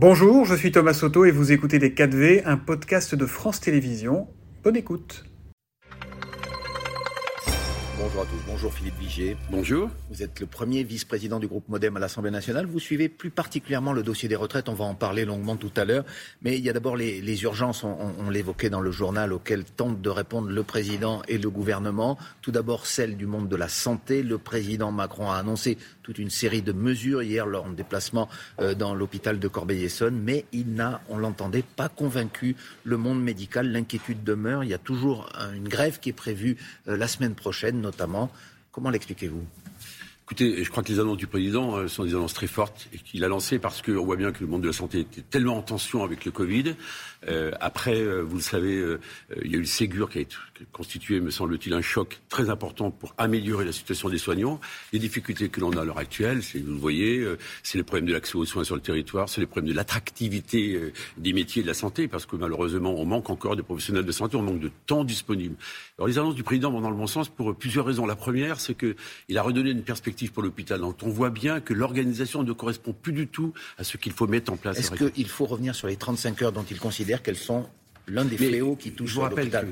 Bonjour, je suis Thomas Soto et vous écoutez Les 4 V, un podcast de France Télévisions. Bonne écoute. Bonjour à tous, bonjour Philippe Vigier. Bonjour. Vous êtes le premier vice-président du groupe Modem à l'Assemblée nationale. Vous suivez plus particulièrement le dossier des retraites, on va en parler longuement tout à l'heure. Mais il y a d'abord les urgences, on l'évoquait dans le journal, auxquelles tentent de répondre le président et le gouvernement. Tout d'abord celle du monde de la santé. Le président Macron a annoncé toute une série de mesures hier lors de déplacement dans l'hôpital de Corbeil-Essonne. Mais il n'a, on l'entendait, pas convaincu le monde médical. L'inquiétude demeure. Il y a toujours une grève qui est prévue la semaine prochaine, notamment. Comment l'expliquez-vous ? Écoutez, je crois que les annonces du président sont des annonces très fortes et qu'il a lancées parce qu'on voit bien que le monde de la santé était tellement en tension avec le Covid. Après, vous le savez, il y a eu le Ségur qui a constitué, me semble-t-il, un choc très important pour améliorer la situation des soignants. Les difficultés que l'on a à l'heure actuelle, c'est, vous le voyez, c'est les problèmes de l'accès aux soins sur le territoire, c'est les problèmes de l'attractivité des métiers de la santé parce que malheureusement, on manque encore de professionnels de santé, on manque de temps disponible. Alors les annonces du président vont dans le bon sens pour plusieurs raisons. La première, c'est qu'il a redonné une perspective pour l'hôpital. Donc on voit bien que l'organisation ne correspond plus du tout à ce qu'il faut mettre en place. Est-ce qu'il faut revenir sur les 35 heures dont il considère qu'elles sont l'un des fléaux qui touchent l'hôpital ?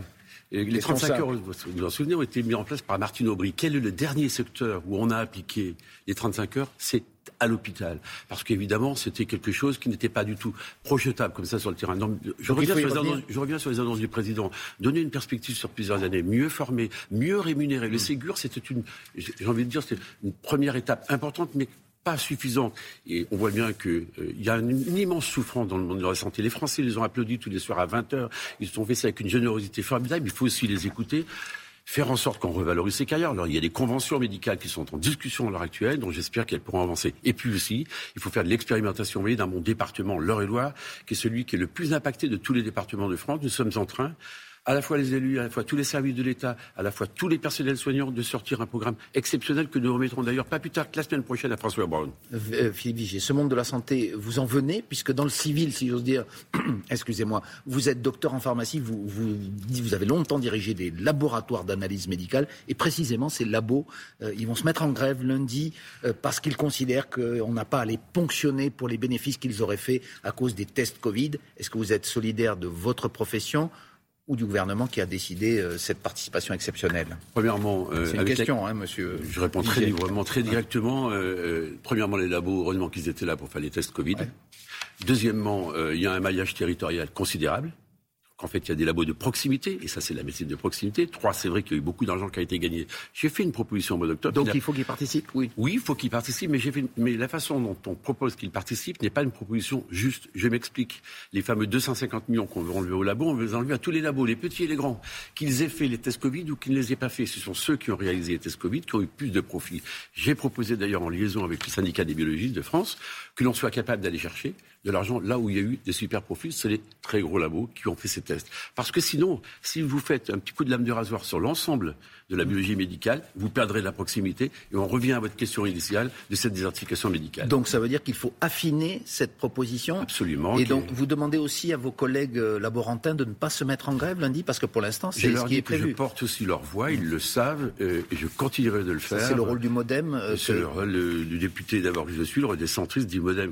Les 35 heures, vous vous en souvenez, ont été mises en place par Martine Aubry. Quel est le dernier secteur où on a appliqué les 35 heures ? C'est à l'hôpital. Parce qu'évidemment, c'était quelque chose qui n'était pas du tout projetable comme ça sur le terrain. Non, je reviens sur les annonces du président. Donner une perspective sur plusieurs années, mieux former, mieux rémunérer. Le Ségur, c'était c'était une première étape importante, mais pas suffisante. Et on voit bien qu'il y a une immense souffrance dans le monde de la santé. Les Français les ont applaudis tous les soirs à 20h. Ils ont fait ça avec une générosité formidable. Il faut aussi les écouter. Faire en sorte qu'on revalorise ses carrières. Alors, il y a des conventions médicales qui sont en discussion à l'heure actuelle, donc j'espère qu'elles pourront avancer. Et puis aussi, il faut faire de l'expérimentation. Vous voyez, dans mon département, l'Eure-et-Loir, qui est celui qui est le plus impacté de tous les départements de France, nous sommes en train, à la fois les élus, à la fois tous les services de l'État, à la fois tous les personnels soignants, de sortir un programme exceptionnel que nous remettrons d'ailleurs pas plus tard que la semaine prochaine à François Braun. Philippe Vigier, ce monde de la santé, vous en venez, puisque dans le civil, si j'ose dire, excusez-moi, vous êtes docteur en pharmacie, vous avez longtemps dirigé des laboratoires d'analyse médicale, et précisément ces labos, ils vont se mettre en grève lundi, parce qu'ils considèrent qu'on n'a pas à les ponctionner pour les bénéfices qu'ils auraient faits à cause des tests Covid. Est-ce que vous êtes solidaire de votre profession ou du gouvernement qui a décidé cette participation exceptionnelle ? Premièrement, c'est une question, monsieur. Je réponds très directement. Premièrement, les labos, heureusement qu'ils étaient là pour faire les tests Covid. Ouais. Deuxièmement, il y a un maillage territorial considérable. En fait, il y a des labos de proximité, et ça, c'est la médecine de proximité. 3, c'est vrai qu'il y a eu beaucoup d'argent qui a été gagné. J'ai fait une proposition au mois d'octobre. Donc, il faut qu'ils participent, oui. Oui, il faut qu'ils participent, mais la façon dont on propose qu'ils participent n'est pas une proposition juste. Je m'explique. Les fameux 250 millions qu'on veut enlever aux labos, on veut les enlever à tous les labos, les petits et les grands, qu'ils aient fait les tests Covid ou qu'ils ne les aient pas fait. Ce sont ceux qui ont réalisé les tests Covid qui ont eu plus de profits. J'ai proposé d'ailleurs, en liaison avec le syndicat des biologistes de France, que l'on soit capable d'aller chercher de l'argent là où il y a eu des super profits, c'est les très gros labos qui ont fait ces tests. Parce que sinon, si vous faites un petit coup de lame de rasoir sur l'ensemble de la biologie médicale, vous perdrez de la proximité et on revient à votre question initiale de cette désertification médicale. Donc ça veut dire qu'il faut affiner cette proposition. Absolument. Et donc vous demandez aussi à vos collègues laborantins de ne pas se mettre en grève lundi parce que pour l'instant c'est ce qui est prévu. Je porte aussi leur voix, ils le savent et je continuerai de le faire. Ça, c'est le rôle du Modem. C'est le rôle du député d'abord que je suis, le rôle des centristes du Modem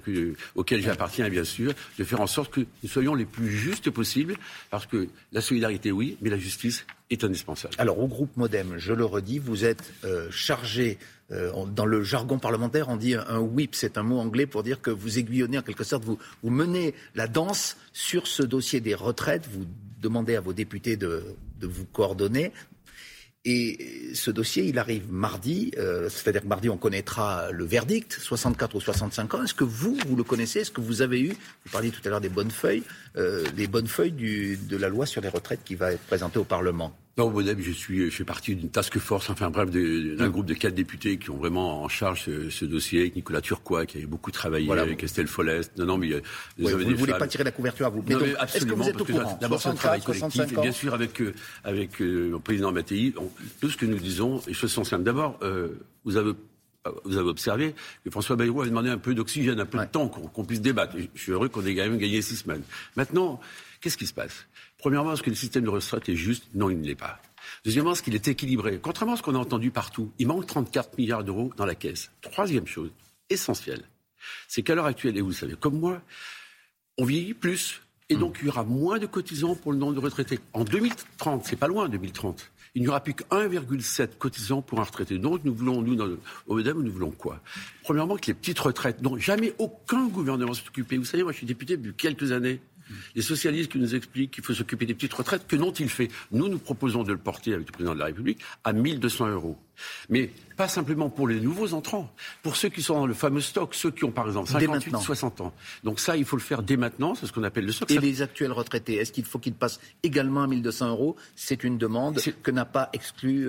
auquel j'appartiens. Bien sûr, de faire en sorte que nous soyons les plus justes possibles, parce que la solidarité, oui, mais la justice est indispensable. Alors, au groupe Modem, je le redis, vous êtes chargé, dans le jargon parlementaire, on dit un whip, c'est un mot anglais pour dire que vous aiguillonnez en quelque sorte, vous menez la danse sur ce dossier des retraites, vous demandez à vos députés de vous coordonner. Et ce dossier, il arrive mardi, c'est-à-dire que mardi, on connaîtra le verdict, 64 ou 65 ans. Est-ce que vous le connaissez ? Est-ce que vous avez eu, vous parliez tout à l'heure des bonnes feuilles, de la loi sur les retraites qui va être présentée au Parlement ? Non, Modem, je fais partie d'une task force, d'un groupe de 4 députés qui ont vraiment en charge ce dossier, avec Nicolas Turquois, qui avait beaucoup travaillé, avec Estelle Folest. Non, mais... vous ne voulez pas tirer la couverture à vous. Mais non, mais absolument, est-ce que vous êtes au courant ? D'abord, c'est un travail collectif, et bien sûr, avec le président Mattei, tout ce que nous disons, les choses sont simples. D'abord, vous avez observé que François Bayrou avait demandé un peu d'oxygène, un peu de temps qu'on puisse débattre. Je suis heureux qu'on ait quand même gagné 6 semaines. Maintenant, qu'est-ce qui se passe ? Premièrement, est-ce que le système de retraite est juste ? Non, il ne l'est pas. Deuxièmement, est-ce qu'il est équilibré ? Contrairement à ce qu'on a entendu partout, il manque 34 milliards d'euros dans la caisse. Troisième chose, essentielle, c'est qu'à l'heure actuelle, et vous le savez comme moi, on vieillit plus. Et donc, il y aura moins de cotisants pour le nombre de retraités. En 2030, c'est pas loin, 2030, il n'y aura plus que 1,7 cotisants pour un retraité. Donc, nous voulons, nous, au Modem, nous voulons quoi ? Premièrement, que les petites retraites, dont jamais aucun gouvernement s'est occupé. Vous savez, moi, je suis député depuis quelques années. Les socialistes qui nous expliquent qu'il faut s'occuper des petites retraites, que n'ont-ils fait ? Nous, nous proposons de le porter, avec le président de la République, à 1 200 €. Mais pas simplement pour les nouveaux entrants, pour ceux qui sont dans le fameux stock, ceux qui ont par exemple 58, 60 ans. Donc ça, il faut le faire dès maintenant, c'est ce qu'on appelle le stock. Et ça... les actuels retraités, est-ce qu'il faut qu'ils passent également à 1 200 €? C'est une demande que n'a pas exclu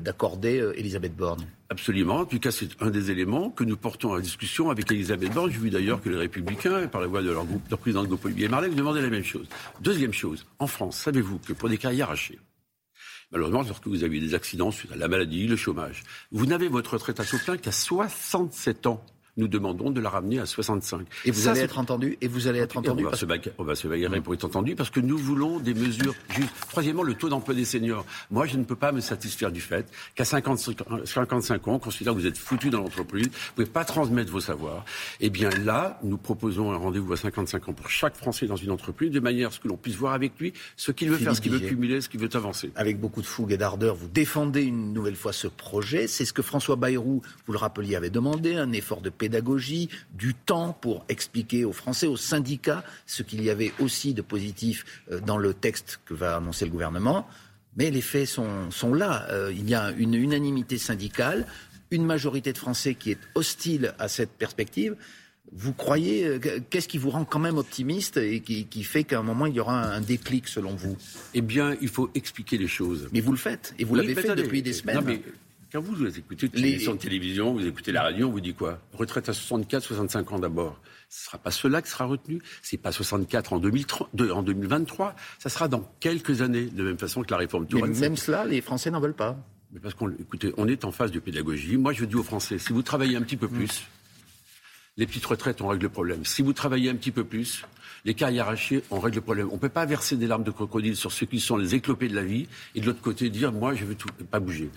d'accorder Elisabeth Borne. Absolument. En tout cas, c'est un des éléments que nous portons à la discussion avec Elisabeth Borne. J'ai vu d'ailleurs que les Républicains, par la voix de leur groupe, leur président de groupe Olivier Marleix, demandaient la même chose. Deuxième chose, en France, savez-vous que pour des carrières hachées, malheureusement, lorsque vous avez des accidents suite à la maladie, le chômage, vous n'avez votre retraite à taux plein qu'à 67 ans. Nous demandons de la ramener à 65. Et vous allez être entendu. Et vous allez être entendu. On va se bagarrer pour être entendu parce que nous voulons des mesures justes. Troisièmement, le taux d'emploi des seniors. Moi, je ne peux pas me satisfaire du fait qu'à 55 ans, considérant que vous êtes foutu dans l'entreprise, vous ne pouvez pas transmettre vos savoirs. Eh bien là, nous proposons un rendez-vous à 55 ans pour chaque Français dans une entreprise, de manière à ce que l'on puisse voir avec lui ce qu'il veut faire, ce qu'il veut cumuler, ce qu'il veut avancer. Avec beaucoup de fougue et d'ardeur, vous défendez une nouvelle fois ce projet. C'est ce que François Bayrou, vous le rappeliez, avait demandé, un effort de pédagogie, du temps pour expliquer aux Français, aux syndicats, ce qu'il y avait aussi de positif dans le texte que va annoncer le gouvernement. Mais les faits sont là. Il y a une unanimité syndicale, une majorité de Français qui est hostile à cette perspective. Vous croyez, qu'est-ce qui vous rend quand même optimiste et qui fait qu'à un moment, il y aura un déclic, selon vous ? Eh bien, il faut expliquer les choses. Mais vous le faites, et vous l'avez fait depuis des semaines. Non, mais... Quand vous écoutez une émission de télévision, vous écoutez la radio, on vous dit quoi ? Retraite à 64, 65 ans d'abord. Ce ne sera pas cela qui sera retenu. Ce n'est pas 64 en 2023. Ça sera dans quelques années, de même façon que la réforme Touraine. Mais même cela, les Français n'en veulent pas. Mais parce qu'on est en phase de pédagogie. Moi, je dis aux Français, si vous travaillez un petit peu plus, les petites retraites, on règle le problème. Si vous travaillez un petit peu plus... Les carrières hachées, on règle le problème. On ne peut pas verser des larmes de crocodile sur ceux qui sont les éclopés de la vie et de l'autre côté dire « moi, je ne veux pas bouger ».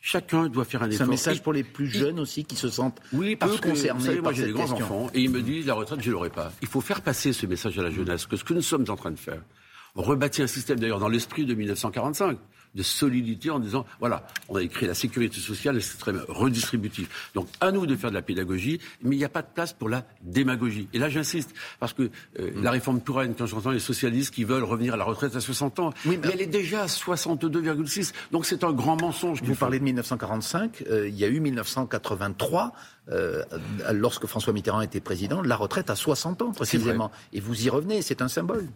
Chacun doit faire un effort. C'est un message pour les plus jeunes aussi qui se sentent concernés. Vous savez, moi, j'ai des grands-enfants et ils me disent « la retraite, je ne l'aurai pas ». Il faut faire passer ce message à la jeunesse, que ce que nous sommes en train de faire, on rebâtit un système d'ailleurs dans l'esprit de 1945, de solidité en disant « voilà, on a écrit la sécurité sociale et c'est très redistributif ». Donc à nous de faire de la pédagogie, mais il n'y a pas de place pour la démagogie. Et là j'insiste, parce que la réforme Touraine, quand j'entends les socialistes qui veulent revenir à la retraite à 60 ans, mais elle est déjà à 62,6, donc c'est un grand mensonge. Vous parlez de 1945, il y a eu 1983, lorsque François Mitterrand était président, la retraite à 60 ans précisément. Et vous y revenez, c'est un symbole.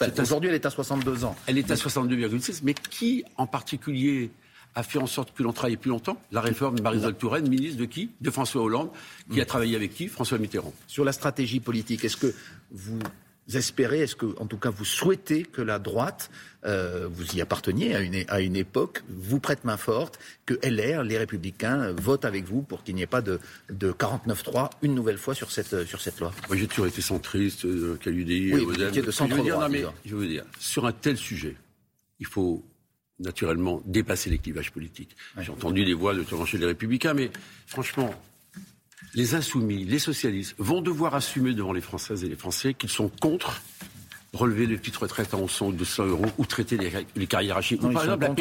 Enfin, aujourd'hui, elle est à 62 ans. Elle est à 62,6, mais qui, en particulier, a fait en sorte que l'on travaille plus longtemps ? La réforme de Marisol Touraine, ministre de qui ? De François Hollande, qui a travaillé avec qui ? François Mitterrand. Sur la stratégie politique, est-ce que vous espérez, en tout cas, vous souhaitez que la droite, vous y apparteniez à une époque, vous prête main forte, que LR, les Républicains, votent avec vous pour qu'il n'y ait pas de 49-3 une nouvelle fois sur cette loi ? Moi, j'ai toujours été centriste, qu'à l'UDI, oui, vous étiez de centre-droit. Je veux dire, sur un tel sujet, il faut naturellement dépasser les clivages politiques. Ouais. J'ai entendu des voix de tournant chez les Républicains, mais franchement... Les insoumis, les socialistes vont devoir assumer devant les Françaises et les Français qu'ils sont contre relever les petites retraites à 1100 ou 200 € ou traiter les carrières hachées. Par exemple,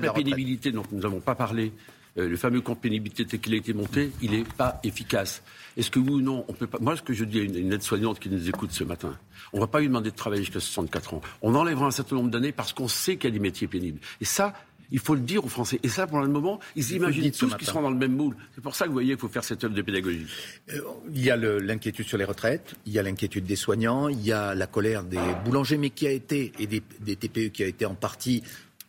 la pénibilité dont nous n'avons pas parlé, le fameux compte pénibilité tel qu'il a été monté, il n'est pas efficace. Est-ce que oui ou non, on peut pas... Moi, ce que je dis à une aide-soignante qui nous écoute ce matin, on ne va pas lui demander de travailler jusqu'à 64 ans. On enlèvera un certain nombre d'années parce qu'on sait qu'il y a des métiers pénibles. Et ça... Il faut le dire aux Français. Et ça, pour le moment, ils imaginent tous qu'ils seront dans le même moule. C'est pour ça que vous voyez qu'il faut faire cette œuvre de pédagogie. Il y a l'inquiétude sur les retraites, il y a l'inquiétude des soignants, il y a la colère des boulangers, mais qui a été, et des TPE qui a été en partie,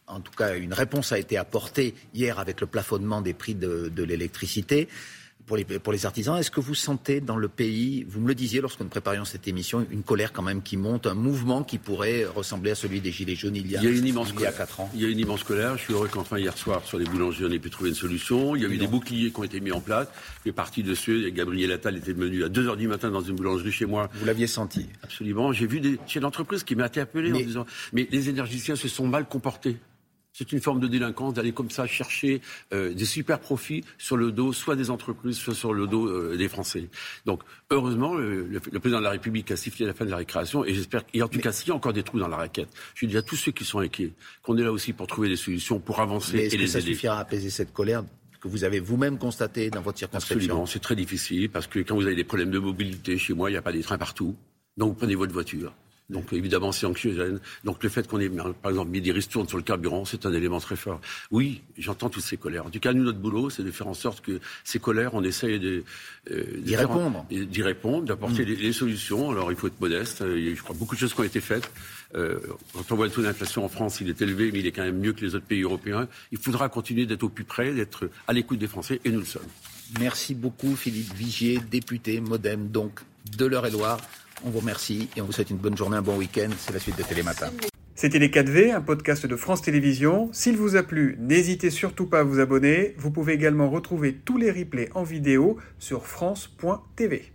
en tout cas une réponse a été apportée hier avec le plafonnement des prix de l'électricité. Pour les artisans, est-ce que vous sentez dans le pays, vous me le disiez lorsque nous préparions cette émission, une colère quand même qui monte, un mouvement qui pourrait ressembler à celui des Gilets jaunes il y a 4 ans ? Il y a une immense colère. Je suis heureux qu'enfin hier soir, sur les boulangers, on ait pu trouver une solution. Il y a eu des boucliers qui ont été mis en place. Je fais partie de ceux. Gabriel Attal était venu à 2h du matin dans une boulangerie chez moi. Vous l'aviez senti ? Absolument. J'ai vu des chefs d'entreprise qui m'ont interpellé en disant « mais les énergéticiens se sont mal comportés ». C'est une forme de délinquance d'aller comme ça chercher des super profits sur le dos soit des entreprises, soit sur le dos des Français. Donc, heureusement, le président de la République a sifflé la fin de la récréation et j'espère qu'il y a encore des trous dans la raquette. Je dis à tous ceux qui sont inquiets qu'on est là aussi pour trouver des solutions, pour avancer et les aider. Mais est-ce que ça suffira à apaiser cette colère que vous avez vous-même constaté dans votre circonscription? Absolument, c'est très difficile parce que quand vous avez des problèmes de mobilité, chez moi, il n'y a pas des trains partout. Donc, prenez votre voiture. Donc évidemment c'est anxiogène. Donc le fait qu'on ait par exemple mis des ristournes sur le carburant, c'est un élément très fort. Oui, j'entends toutes ces colères. En tout cas nous notre boulot c'est de faire en sorte que ces colères on essaye d'y répondre, d'apporter les solutions. Alors il faut être modeste. Je crois beaucoup de choses qui ont été faites. Quand on voit le taux d'inflation en France, il est élevé, mais il est quand même mieux que les autres pays européens. Il faudra continuer d'être au plus près, d'être à l'écoute des Français, et nous le sommes. Merci beaucoup Philippe Vigier, député Modem donc de l'Eure-et-Loir. On vous remercie et on vous souhaite une bonne journée, un bon week-end. C'est la suite de Télématin. C'était Les 4V, un podcast de France Télévisions. S'il vous a plu, n'hésitez surtout pas à vous abonner. Vous pouvez également retrouver tous les replays en vidéo sur france.tv.